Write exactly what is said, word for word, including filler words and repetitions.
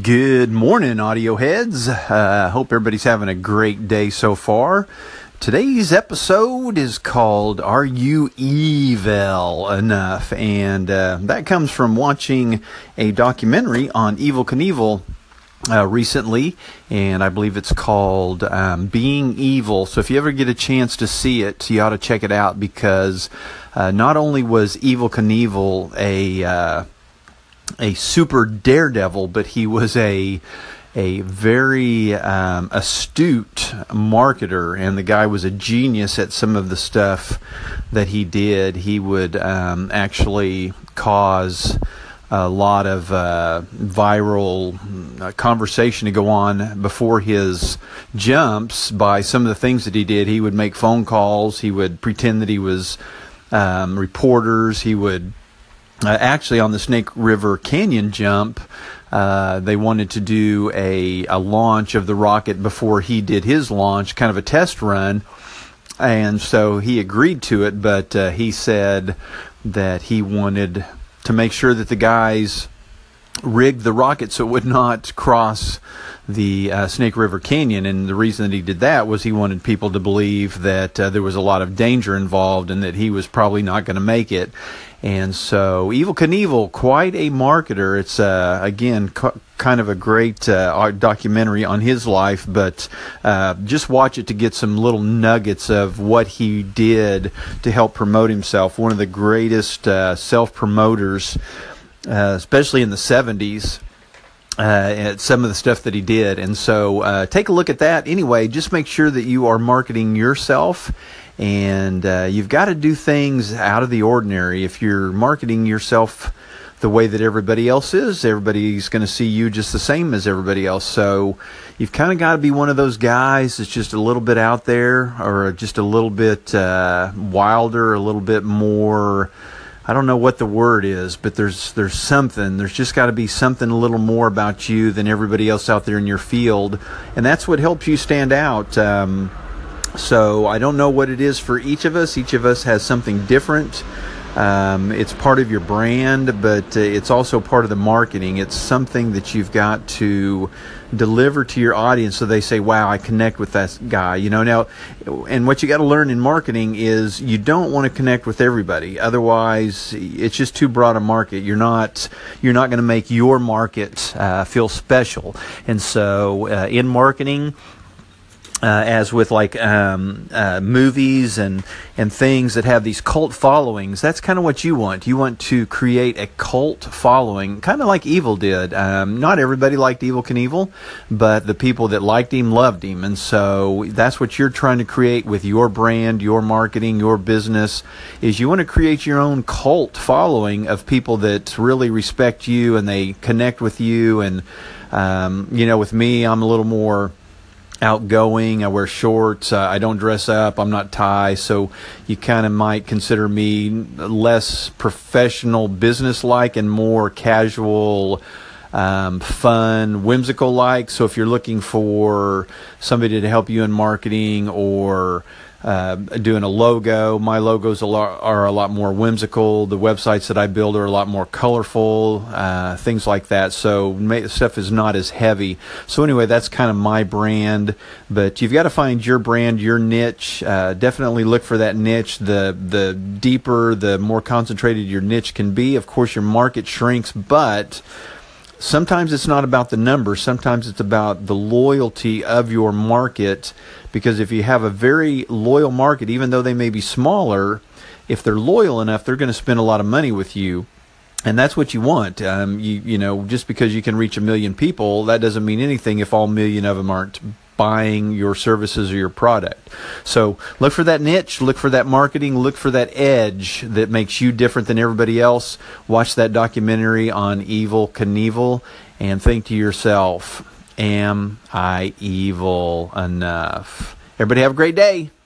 Good morning, audio heads. I uh, hope everybody's having a great day so far. Today's episode is called Are You Evel Enough? And uh, that comes from watching a documentary on Evel Knievel uh, recently, and I believe it's called um, Being Evel. So if you ever get a chance to see it, you ought to check it out, because uh, not only was Evel Knievel a... Uh, a super daredevil, but he was a a very um, astute marketer, and the guy was a genius at some of the stuff that he did. He would um, actually cause a lot of uh, viral uh, conversation to go on before his jumps by some of the things that he did. He would make phone calls. He would pretend that he was um, reporters. He would Uh, actually, on the Snake River Canyon jump, uh, they wanted to do a, a launch of the rocket before he did his launch, kind of a test run, and so he agreed to it, but uh, he said that he wanted to make sure that the guys rigged the rocket so it would not cross the uh, Snake River Canyon, and the reason that he did that was he wanted people to believe that uh, there was a lot of danger involved and that he was probably not going to make it. And so Evel Knievel, quite a marketer. It's uh, again co- kind of a great uh, art documentary on his life, but uh, just watch it to get some little nuggets of what he did to help promote himself. One of the greatest uh, self-promoters, uh, especially in the seventies. Uh, at some of the stuff that he did. And so uh, take a look at that. Anyway, just make sure that you are marketing yourself, and uh, you've got to do things out of the ordinary. If you're marketing yourself the way that everybody else is, everybody's going to see you just the same as everybody else. So you've kind of got to be one of those guys that's just a little bit out there, or just a little bit uh, wilder, a little bit more... I don't know what the word is, but there's there's something. There's just got to be something a little more about you than everybody else out there in your field, and that's what helps you stand out. Um, so I don't know what it is for each of us. Each of us has something different. Um, it's part of your brand, but uh, it's also part of the marketing. It's something that you've got to deliver to your audience so they say, wow, I connect with that guy. You know, now, and what you got to learn in marketing is you don't want to connect with everybody. Otherwise, it's just too broad a market. You're not, you're not going to make your market uh, feel special. And so uh, in marketing, Uh, as with like um, uh, movies and, and things that have these cult followings, that's kind of what you want. You want to create a cult following, kind of like Evel did. Um, not everybody liked Evel Knievel, but the people that liked him loved him. And so that's what you're trying to create with your brand, your marketing, your business, is you want to create your own cult following of people that really respect you and they connect with you. And, um, you know, with me, I'm a little more... outgoing. I wear shorts. Uh, I don't dress up. I'm not tie. So you kind of might consider me less professional, business-like, and more casual, um, fun, whimsical-like. So if you're looking for somebody to help you in marketing, or uh, doing a logo, my logos a lot, are a lot more whimsical. The websites that I build are a lot more colorful, uh, things like that. So may, stuff is not as heavy. So anyway, that's kind of my brand, but you've got to find your brand, your niche. Uh, definitely look for that niche. The, the deeper, the more concentrated your niche can be. Of course, your market shrinks, but sometimes it's not about the numbers. Sometimes it's about the loyalty of your market, because if you have a very loyal market, even though they may be smaller, if they're loyal enough, they're going to spend a lot of money with you. And that's what you want. Um, you, you know, just because you can reach a million people, that doesn't mean anything if all million of them aren't buying your services or your product. So look for that niche, look for that marketing, look for that edge that makes you different than everybody else. Watch that documentary on Evel Knievel and think to yourself, am I Evel enough? Everybody have a great day.